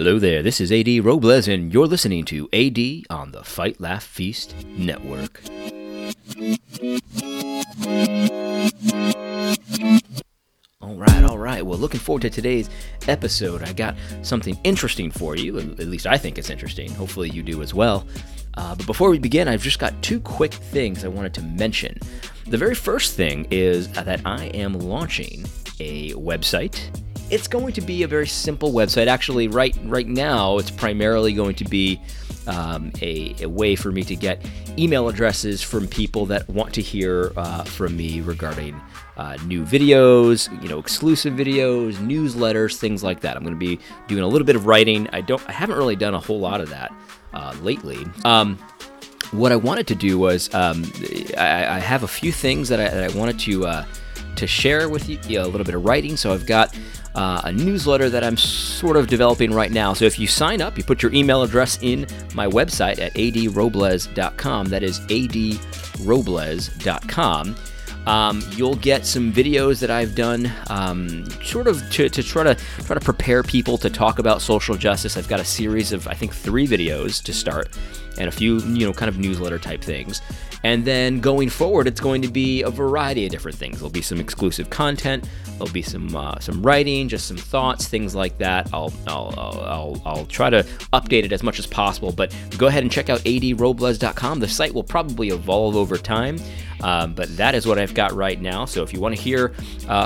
Hello there, this is AD Robles, and you're listening to AD on the Fight, Laugh, Feast Network. All right. Well, looking forward to today's episode. I got something interesting for you. At least I think it's interesting. Hopefully you do as well. But before we begin, I've just got two quick things I wanted to mention. The very first thing is that I am launching a website. It's going to be a very simple website. Actually, right now, it's primarily going to be a way for me to get email addresses from people that want to hear from me regarding new videos, exclusive videos, newsletters, things like that. I'm going to be doing a little bit of writing. I haven't really done a whole lot of that lately. What I wanted to do was I have a few things that I wanted to share with you, a little bit of writing. So I've got a newsletter that I'm sort of developing right now. So if you sign up, you put your email address in my website at adrobles.com. That is adrobles.com. You'll get some videos that I've done, sort of to try to prepare people to talk about social justice. I've got a series of, I think, 3 videos to start, and a few, kind of newsletter type things. And then going forward, it's going to be a variety of different things. There'll be some exclusive content. There'll be some writing, just some thoughts, things like that. I'll try to update it as much as possible. But go ahead and check out adrobles.com. The site will probably evolve over time, but that is what I've got right now. So if you want to hear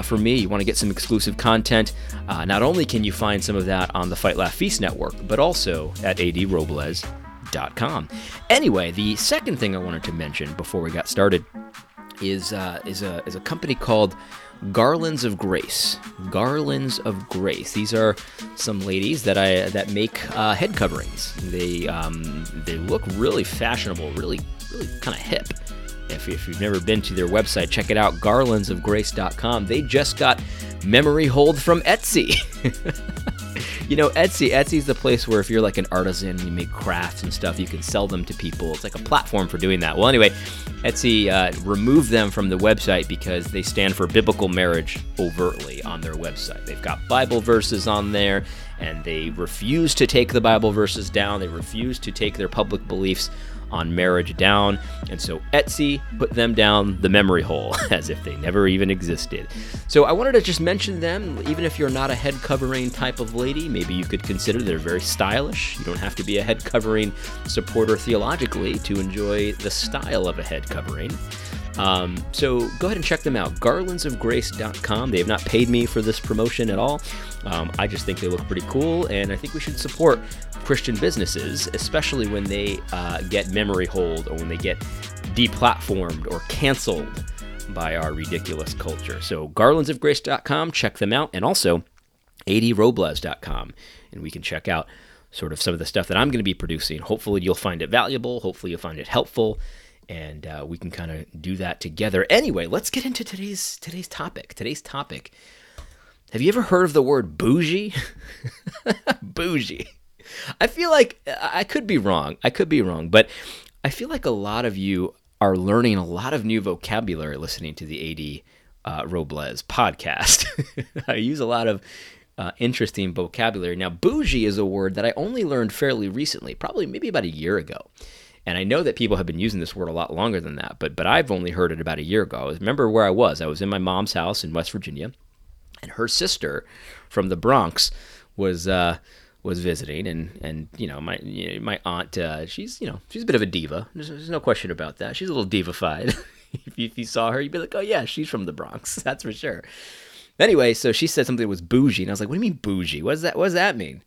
from me, you want to get some exclusive content. Not only can you find some of that on the Fight Laugh Feast Network, but also at adrobles.com. Anyway, the second thing I wanted to mention before we got started is a company called Garlands of Grace. Garlands of Grace. These are some ladies that make head coverings. They look really fashionable, really kind of hip. If you've never been to their website, check it out, garlandsofgrace.com. They just got memory hold from Etsy. Etsy's the place where if you're like an artisan, you make crafts and stuff, you can sell them to people. It's like a platform for doing that. Well, anyway, Etsy removed them from the website because they stand for biblical marriage overtly on their website. They've got Bible verses on there, and they refuse to take the Bible verses down. They refuse to take their public beliefs on marriage down, and so Etsy put them down the memory hole as if they never even existed. So I wanted to just mention them. Even if you're not a head covering type of lady, maybe you could consider they're very stylish. You don't have to be a head covering supporter theologically to enjoy the style of a head covering. So go ahead and check them out, garlandsofgrace.com. They have not paid me for this promotion at all. I just think they look pretty cool, and I think we should support Christian businesses, especially when they get memory hold or when they get deplatformed or canceled by our ridiculous culture. So garlandsofgrace.com, check them out, and also adrobles.com, and we can check out sort of some of the stuff that I'm going to be producing. Hopefully you'll find it valuable. Hopefully you'll find it helpful. And we can kind of do that together. Anyway, let's get into today's topic. Today's topic. Have you ever heard of the word bougie? Bougie. I feel like I could be wrong. But I feel like a lot of you are learning a lot of new vocabulary listening to the AD Robles podcast. I use a lot of interesting vocabulary. Now, bougie is a word that I only learned fairly recently, maybe about a year ago. And I know that people have been using this word a lot longer than that, but I've only heard it about a year ago. I remember where I was. I was in my mom's house in West Virginia, and her sister from the Bronx was visiting, and my aunt, she's a bit of a diva. There's no question about that. She's a little diva-fied. If you saw her, you'd be like, oh yeah, she's from the Bronx, that's for sure. Anyway, so she said something that was bougie, and I was like, what do you mean bougie? What does that mean?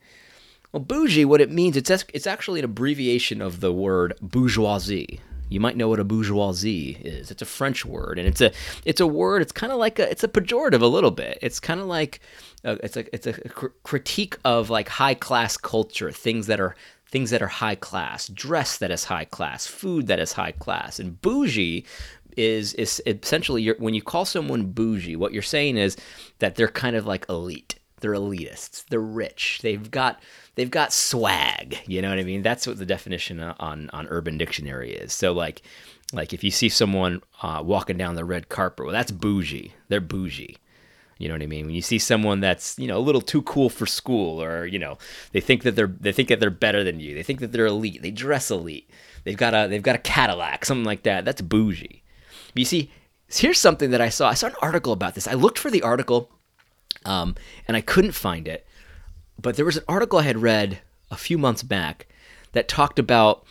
Well, bougie, what it means, it's actually an abbreviation of the word bourgeoisie. You might know what a bourgeoisie is. It's a French word, and it's a word. It's kind of like it's a pejorative a little bit. It's kind of like it's a critique of like high class culture, things that are high class, dress that is high class, food that is high class, and bougie is essentially when you call someone bougie, what you're saying is that they're kind of like elite. They're elitists. They're rich. They've got swag. You know what I mean? That's what the definition on Urban Dictionary is. So like if you see someone walking down the red carpet, well, that's bougie. They're bougie. You know what I mean? When you see someone that's, you know, a little too cool for school, or, you know, they think that they're better than you. They think that they're elite. They dress elite. They've got a Cadillac, something like that. That's bougie. But you see, here's something that I saw. I saw an article about this. I looked for the article, and I couldn't find it. But there was an article I had read a few months back that talked about,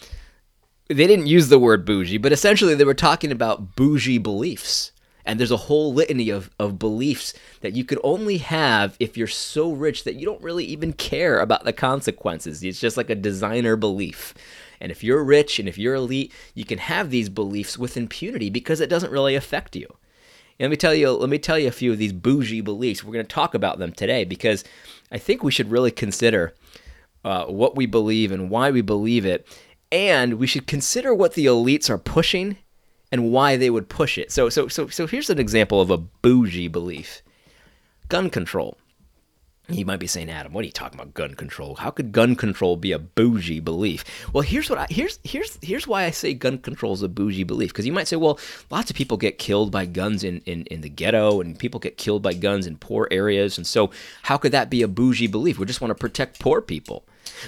they didn't use the word bougie, but essentially they were talking about bougie beliefs. And there's a whole litany of beliefs that you could only have if you're so rich that you don't really even care about the consequences. It's just like a designer belief. And if you're rich and if you're elite, you can have these beliefs with impunity because it doesn't really affect you. And let me tell you a few of these bougie beliefs. We're going to talk about them today because I think we should really consider what we believe and why we believe it. And we should consider what the elites are pushing and why they would push it. So here's an example of a bougie belief. Gun control. You might be saying, Adam, what are you talking about, gun control? How could gun control be a bougie belief? Well, here's why I say gun control is a bougie belief. Because you might say, well, lots of people get killed by guns in the ghetto, and people get killed by guns in poor areas. And so how could that be a bougie belief? We just want to protect poor people.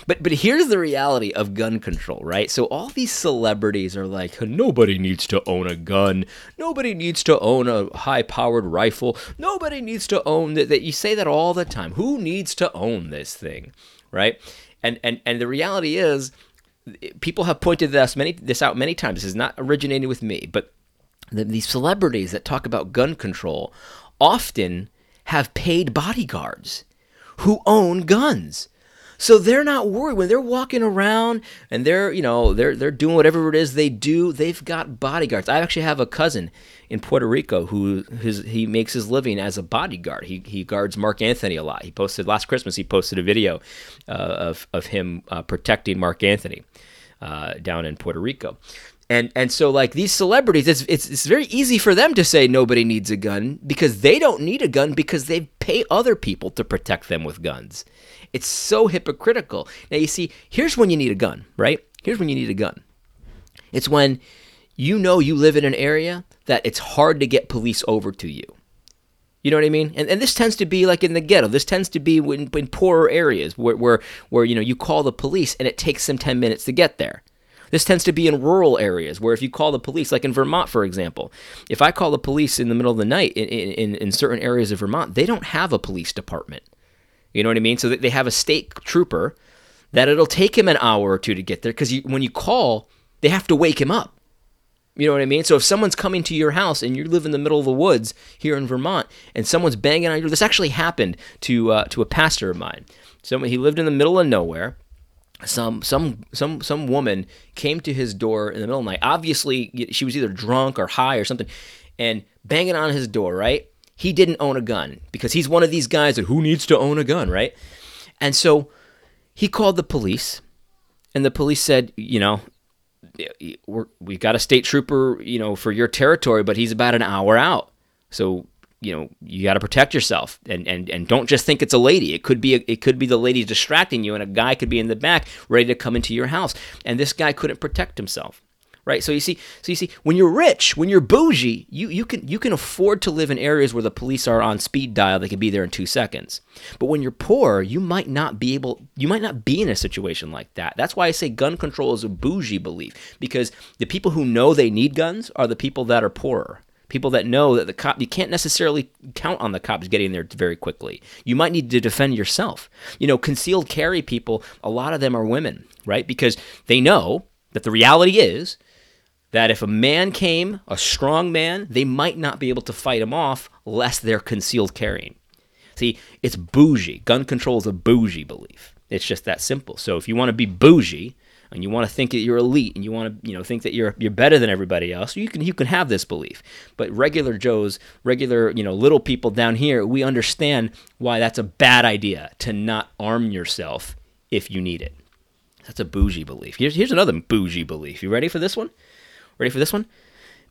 But here's the reality of gun control, right? So all these celebrities are like, nobody needs to own a gun. Nobody needs to own a high-powered rifle. Nobody needs to own that. You say that all the time. Who needs to own this thing, right? And the reality is, people have pointed this out many times. This is not originating with me, but these celebrities that talk about gun control often have paid bodyguards who own guns. So they're not worried when they're walking around and they're doing whatever it is they do. They've got bodyguards. I actually have a cousin in Puerto Rico who makes his living as a bodyguard. He guards Mark Anthony a lot. He posted last Christmas. He posted a video of him protecting Mark Anthony down in Puerto Rico. And so like these celebrities, it's very easy for them to say nobody needs a gun because they don't need a gun because they pay other people to protect them with guns. It's so hypocritical. Now you see, here's when you need a gun, right? Here's when you need a gun. It's when you know you live in an area that it's hard to get police over to you. You know what I mean? And this tends to be like in the ghetto. This tends to be in poorer areas where you know you call the police and it takes them 10 minutes to get there. This tends to be in rural areas where if you call the police, like in Vermont, for example, if I call the police in the middle of the night in certain areas of Vermont, they don't have a police department. You know what I mean? So they have a state trooper that it'll take him an hour or two to get there because when you call, they have to wake him up. You know what I mean? So if someone's coming to your house and you live in the middle of the woods here in Vermont and someone's banging on your door, this actually happened to a pastor of mine. He lived in the middle of nowhere. Some woman came to his door in the middle of the night. Obviously, she was either drunk or high or something, and banging on his door, right? He didn't own a gun because he's one of these guys that who needs to own a gun, right? And so he called the police, and the police said, you know, we've got a state trooper, you know, for your territory, but he's about an hour out. So, you know, you got to protect yourself and don't just think it's a lady. It could be the lady distracting you and a guy could be in the back ready to come into your house. And this guy couldn't protect himself. Right. So you see, when you're rich, when you're bougie, you can afford to live in areas where the police are on speed dial. They can be there in 2 seconds. But when you're poor, you might not be in a situation like that. That's why I say gun control is a bougie belief, because the people who know they need guns are the people that are poorer. People that know that you can't necessarily count on the cops getting there very quickly. You might need to defend yourself. You know, concealed carry people, a lot of them are women, right? Because they know that the reality is that if a man came, a strong man, they might not be able to fight him off lest they're concealed carrying. See, it's bougie. Gun control is a bougie belief. It's just that simple. So if you want to be bougie, and you want to think that you're elite, and you want to, you know, think that you're better than everybody else, you can have this belief. But regular Joes, you know, little people down here, we understand why that's a bad idea to not arm yourself if you need it. That's a bougie belief. Here's another bougie belief. You ready for this one?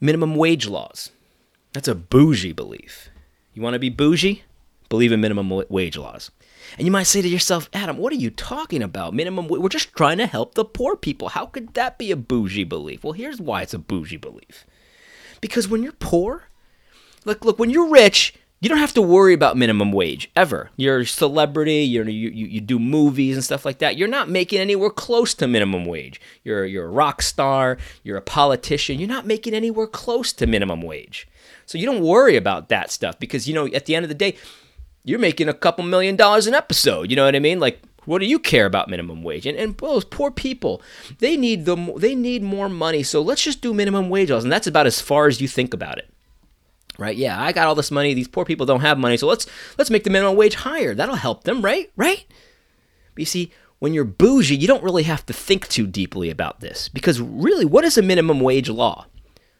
Minimum wage laws. That's a bougie belief. You want to be bougie? Believe in minimum wage laws. And you might say to yourself, Adam, what are you talking about? We're just trying to help the poor people. How could that be a bougie belief? Well, here's why it's a bougie belief. Because when you're poor, look, when you're rich, You don't have to worry about minimum wage ever. You're a celebrity. You do movies and stuff like that. You're not making anywhere close to minimum wage. You're a rock star. You're a politician. You're not making anywhere close to minimum wage. So you don't worry about that stuff because, you know, at the end of the day, you're making a couple $1 million an episode. You know what I mean? Like, what do you care about minimum wage? And those poor people, they need more money. So let's just do minimum wage laws, and that's about as far as you think about it. Right? Yeah, I got all this money. These poor people don't have money. So let's make the minimum wage higher. That'll help them, right? Right? But you see, when you're bougie, you don't really have to think too deeply about this because really, what is a minimum wage law?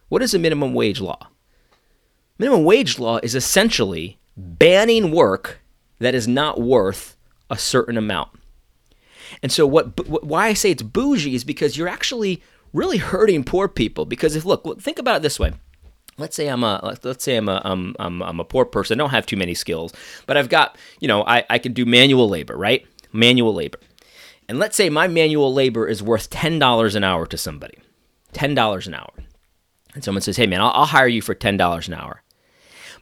What is a minimum wage law? Minimum wage law is essentially banning work that is not worth a certain amount. And so why I say it's bougie is because you're actually really hurting poor people because if look, think about it this way. Let's say I'm a poor person. I don't have too many skills, but I've got, you know, I can do manual labor, right? Manual labor. And let's say my manual labor is worth $10 an hour to somebody. $10 an hour. And someone says, hey man, I'll hire you for $10 an hour.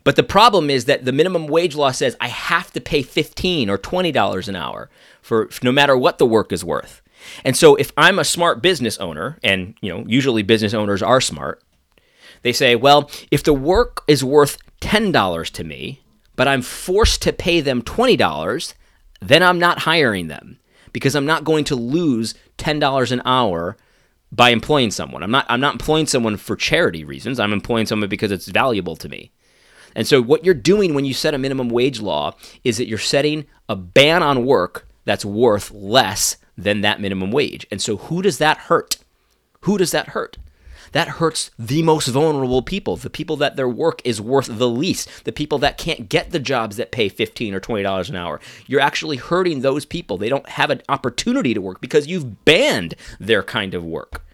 But the problem is that the minimum wage law says I have to pay $15 or $20 an hour for no matter what the work is worth. And so if I'm a smart business owner, and you know, usually business owners are smart, they say, well, if the work is worth $10 to me, but I'm forced to pay them $20, then I'm not hiring them because I'm not going to lose $10 an hour by employing someone. I'm not employing someone for charity reasons. I'm employing someone because it's valuable to me. And so what you're doing when you set a minimum wage law is that you're setting a ban on work that's worth less than that minimum wage. And so who does that hurt? Who does that hurt? That hurts the most vulnerable people, the people that their work is worth the least, the people that can't get the jobs that pay $15 or $20 an hour. You're actually hurting those people. They don't have an opportunity to work because you've banned their kind of work.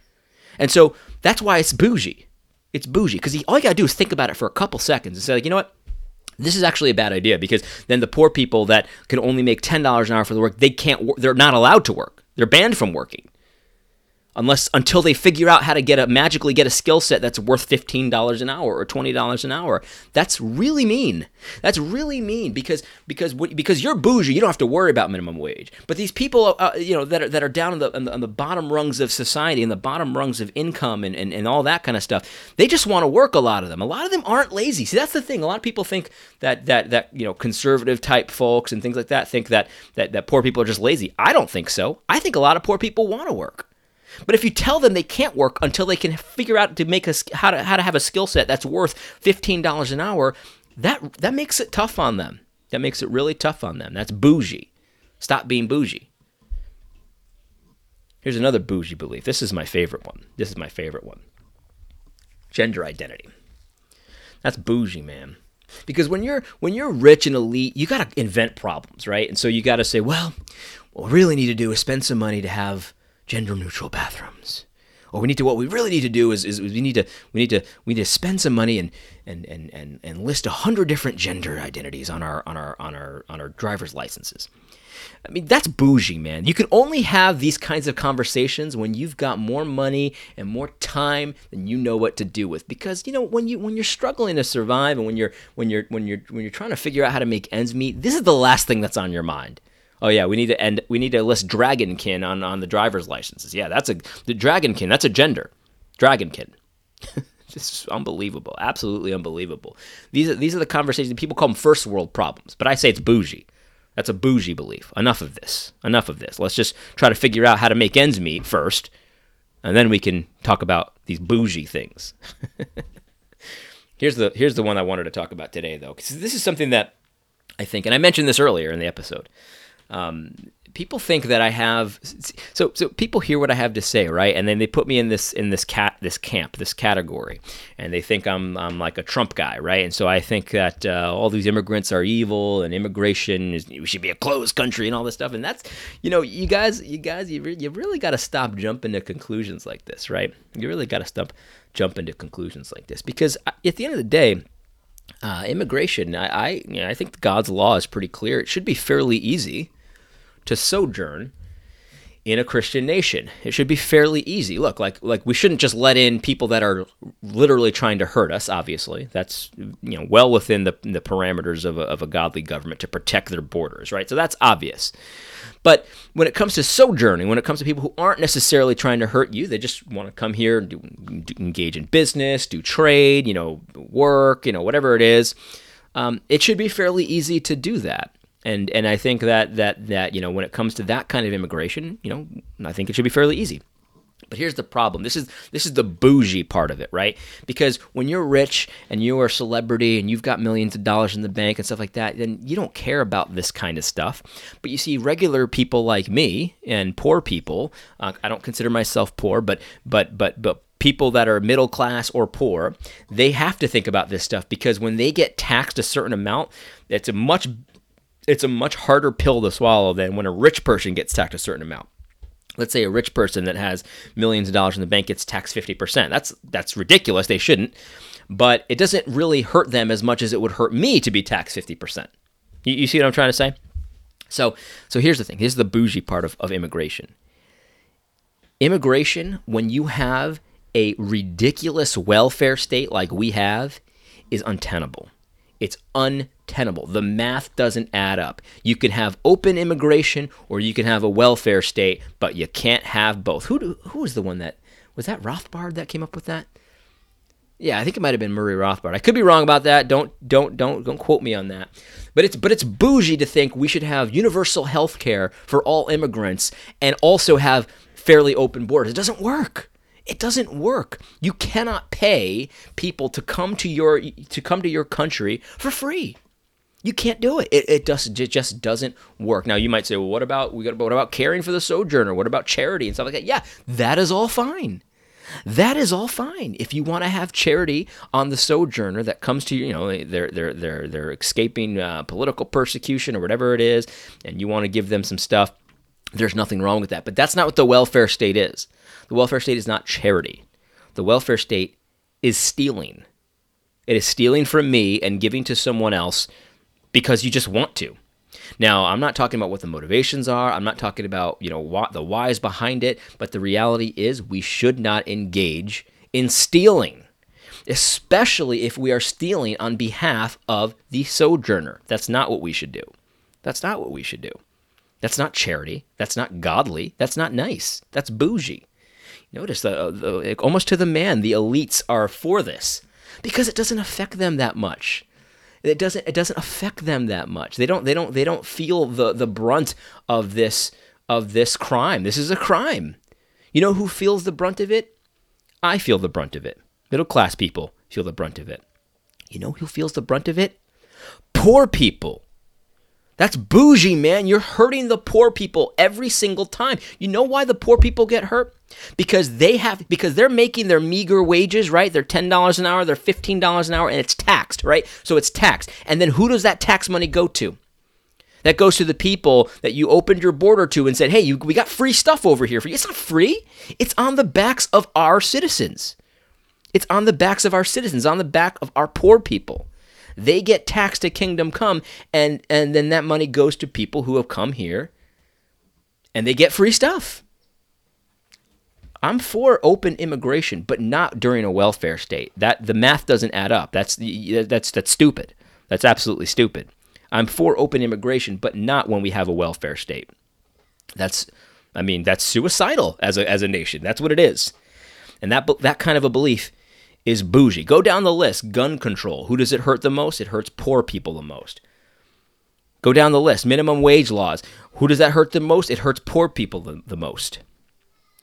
And so that's why it's bougie. It's bougie because all you got to do is think about it for a couple seconds and say, like, you know what? This is actually a bad idea because then the poor people that can only make $10 an hour for the work, they're not allowed to work. They're banned from working. Until they figure out how to magically get a skill set that's worth $15 an hour or $20 an hour. That's really mean. That's really mean because you're bougie. You don't have to worry about minimum wage. But these people, that are down on the bottom rungs of society and the bottom rungs of income and all that kind of stuff, they just want to work. A lot of them. A lot of them aren't lazy. See, that's the thing. A lot of people think that you know, conservative type folks and things like that think that poor people are just lazy. I don't think so. I think a lot of poor people want to work. But if you tell them they can't work until they can figure out how to have a skill set that's worth $15 an hour, that makes it tough on them. That makes it really tough on them. That's bougie. Stop being bougie. Here's another bougie belief. This is my favorite one. Gender identity. That's bougie, man. Because when you're rich and elite, you got to invent problems, right? And so you got to say, well, what we really need to do is spend some money to have gender-neutral bathrooms, or we need to spend some money and list 100 different gender identities on our driver's licenses. I mean, that's bougie, man. You can only have these kinds of conversations when you've got more money and more time than you know what to do with. Because you know, when you're struggling to survive and when you're trying to figure out how to make ends meet, this is the last thing that's on your mind. Oh yeah, we need to list dragonkin on the driver's licenses. Yeah, the dragonkin, that's a gender. Dragonkin. This is unbelievable. Absolutely unbelievable. These are the conversations. People call them first world problems, but I say it's bougie. That's a bougie belief. Enough of this. Let's just try to figure out how to make ends meet first, and then we can talk about these bougie things. Here's the one I wanted to talk about today though, 'cause this is something that I think, and I mentioned this earlier in the episode. People think that I have, so people hear what I have to say, right? And then they put me in this category, and they think I'm like a Trump guy, right? And so I think that all these immigrants are evil, and immigration we should be a closed country, and all this stuff. And that's, you know, you really got to stop jumping to conclusions like this, right? You really got to stop jumping to conclusions like this because at the end of the day. Immigration, I think God's law is pretty clear. It should be fairly easy to sojourn in a Christian nation. It should be fairly easy. Look, like we shouldn't just let in people that are literally trying to hurt us, obviously. That's, you know, well within the parameters of a godly government to protect their borders, right? So that's obvious. But when it comes to sojourning, when it comes to people who aren't necessarily trying to hurt you, they just want to come here and engage in business, do trade, you know, work, you know, whatever it is, it should be fairly easy to do that. And I think that you know, when it comes to that kind of immigration, you know, I think it should be fairly easy. But here's the problem. This is the bougie part of it, right? Because when you're rich and you're a celebrity and you've got millions of dollars in the bank and stuff like that, then you don't care about this kind of stuff. But you see, regular people like me and poor people, I don't consider myself poor, but people that are middle class or poor, they have to think about this stuff, because when they get taxed a certain amount, it's a much harder pill to swallow than when a rich person gets taxed a certain amount. Let's say a rich person that has millions of dollars in the bank gets taxed 50%. That's ridiculous. They shouldn't. But it doesn't really hurt them as much as it would hurt me to be taxed 50%. You see what I'm trying to say? So here's the thing. Here's the bougie part of immigration. Immigration, when you have a ridiculous welfare state like we have, is untenable. It's untenable. The math doesn't add up. You can have open immigration or you can have a welfare state, but you can't have both. Who was the one that, was that Rothbard that came up with that? Yeah, I think it might have been Murray Rothbard. I could be wrong about that. Don't quote me on that. But it's bougie to think we should have universal health care for all immigrants and also have fairly open borders. It doesn't work. It doesn't work. You cannot pay people to come to your country for free. You can't do it. It just doesn't work. Now you might say, well, what about caring for the sojourner? What about charity and stuff like that? Yeah, that is all fine. That is all fine. If you want to have charity on the sojourner that comes to you, you know, they're escaping political persecution or whatever it is, and you want to give them some stuff, there's nothing wrong with that. But that's not what the welfare state is. The welfare state is not charity. The welfare state is stealing. It is stealing from me and giving to someone else because you just want to. Now, I'm not talking about what the motivations are. I'm not talking about, you know, what the whys behind it. But the reality is we should not engage in stealing, especially if we are stealing on behalf of the sojourner. That's not what we should do. That's not what we should do. That's not charity. That's not godly. That's not nice. That's bougie. Notice, almost to the man, the elites are for this because it doesn't affect them that much. It doesn't affect them that much. They don't feel the brunt of this crime. This is a crime. You know who feels the brunt of it? I feel the brunt of it. Middle class people feel the brunt of it. You know who feels the brunt of it? Poor people. That's bougie, man. You're hurting the poor people every single time. You know why the poor people get hurt? Because they're making their meager wages, right? They're $10 an hour, they're $15 an hour, and it's taxed, right? So it's taxed. And then who does that tax money go to? That goes to the people that you opened your border to and said, hey, we got free stuff over here for you. It's not free. It's on the backs of our citizens. It's on the backs of our citizens, on the back of our poor people. They get taxed to kingdom come, and then that money goes to people who have come here, and they get free stuff. I'm for open immigration, but not during a welfare state. That the math doesn't add up. That's stupid. That's absolutely stupid. I'm for open immigration, but not when we have a welfare state. That's suicidal as a nation. That's what it is, and that kind of a belief is bougie. Go down the list. Gun control. Who does it hurt the most? It hurts poor people the most. Go down the list. Minimum wage laws. Who does that hurt the most? It hurts poor people the most.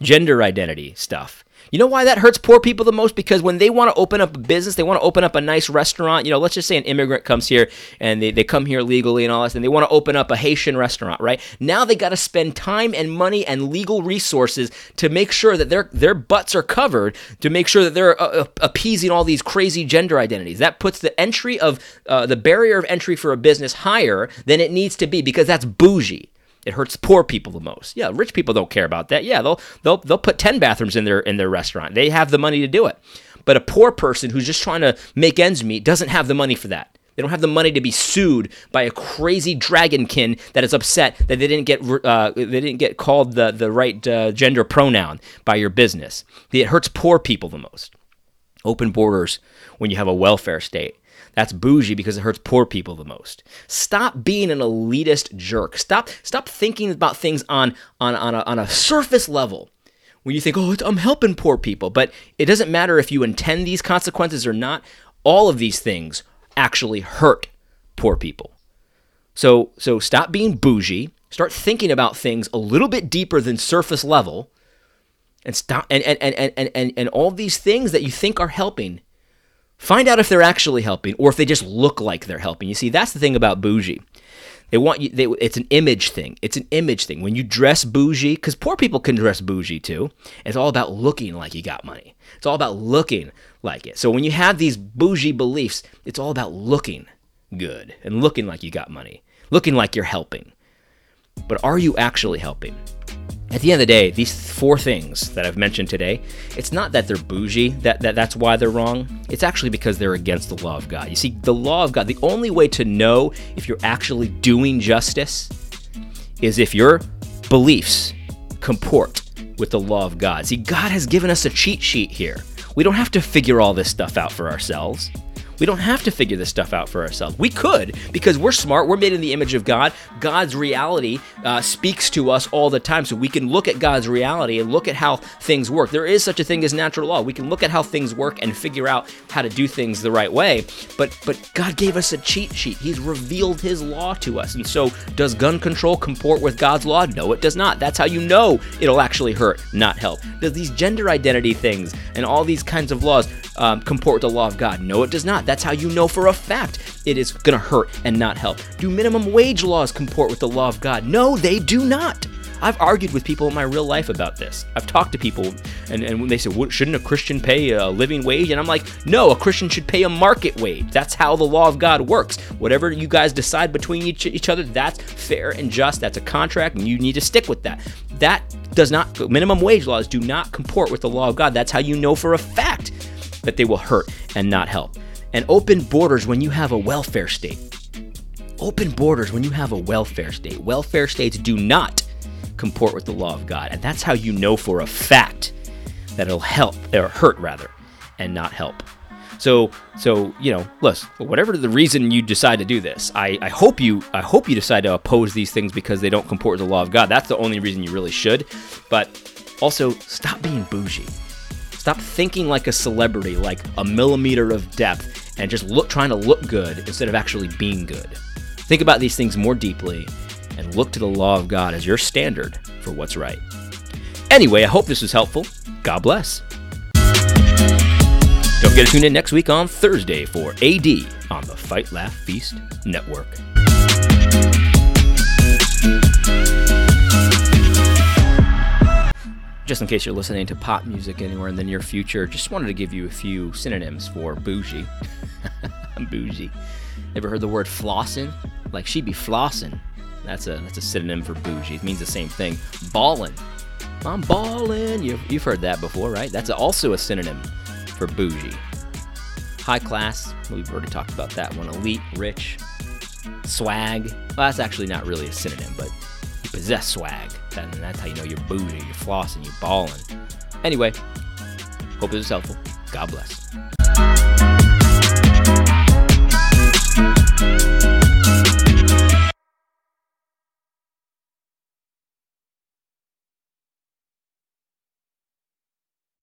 Gender identity stuff. You know why that hurts poor people the most? Because when they want to open up a business, they want to open up a nice restaurant. You know, let's just say an immigrant comes here and they come here legally and all this, and they want to open up a Haitian restaurant, right? Now they got to spend time and money and legal resources to make sure that their butts are covered, to make sure that they're appeasing all these crazy gender identities. That puts the entry of the barrier of entry for a business higher than it needs to be because that's bougie. It hurts poor people the most. Yeah, rich people don't care about that. Yeah, they'll put 10 bathrooms in their restaurant. They have the money to do it. But a poor person who's just trying to make ends meet doesn't have the money for that. They don't have the money to be sued by a crazy dragonkin that is upset that they didn't get called the right gender pronoun by your business. It hurts poor people the most. Open borders when you have a welfare state. That's bougie because it hurts poor people the most. Stop being an elitist jerk. Stop thinking about things on a surface level. When you think, oh, I'm helping poor people, but it doesn't matter if you intend these consequences or not. All of these things actually hurt poor people. So stop being bougie. Start thinking about things a little bit deeper than surface level, and stop and all these things that you think are helping. Find out if they're actually helping or if they just look like they're helping. You see, that's the thing about bougie. They want you. It's an image thing. It's an image thing. When you dress bougie, because poor people can dress bougie too. It's all about looking like you got money. It's all about looking like it. So when you have these bougie beliefs, it's all about looking good and looking like you got money, looking like you're helping. But are you actually helping? At the end of the day, these four things that I've mentioned today, it's not that they're bougie, that's why they're wrong. It's actually because they're against the law of God. You see, the law of God, the only way to know if you're actually doing justice is if your beliefs comport with the law of God. See, God has given us a cheat sheet here. We don't have to figure all this stuff out for ourselves. We don't have to figure this stuff out for ourselves. We could, because we're smart. We're made in the image of God. God's reality speaks to us all the time, so we can look at God's reality and look at how things work. There is such a thing as natural law. We can look at how things work and figure out how to do things the right way, but God gave us a cheat sheet. He's revealed his law to us, and so does gun control comport with God's law? No, it does not. That's how you know it'll actually hurt, not help. Does these gender identity things and all these kinds of laws comport with the law of God? No, it does not. That's how you know for a fact it is going to hurt and not help. Do minimum wage laws comport with the law of God? No, they do not. I've argued with people in my real life about this. I've talked to people and they say, well, shouldn't a Christian pay a living wage? And I'm like, no, a Christian should pay a market wage. That's how the law of God works. Whatever you guys decide between each other, that's fair and just. That's a contract and you need to stick with that. That does not, minimum wage laws do not comport with the law of God. That's how you know for a fact that they will hurt and not help. And open borders when you have a welfare state. Open borders when you have a welfare state. Welfare states do not comport with the law of God. And that's how you know for a fact that it'll help, or hurt rather, and not help. So you know, listen, whatever the reason you decide to do this, I hope you decide to oppose these things because they don't comport with the law of God. That's the only reason you really should. But also, stop being bougie. Stop thinking like a celebrity, like a millimeter of depth, and just trying to look good instead of actually being good. Think about these things more deeply and look to the law of God as your standard for what's right. Anyway, I hope this was helpful. God bless. Don't forget to tune in next week on Thursday for AD on the Fight, Laugh, Feast Network. Just in case you're listening to pop music anywhere in the near future, just wanted to give you a few synonyms for bougie. Bougie. Ever heard the word flossing? Like she'd be flossing. That's a synonym for bougie. It means the same thing. Ballin'. I'm ballin'. You've heard that before, right? That's also a synonym for bougie. High class. We've already talked about that one. Elite. Rich. Swag. Well, that's actually not really a synonym, but you possess swag. And that's how you know you're bougie, you're flossing, you're balling. Anyway, hope it was helpful. God bless.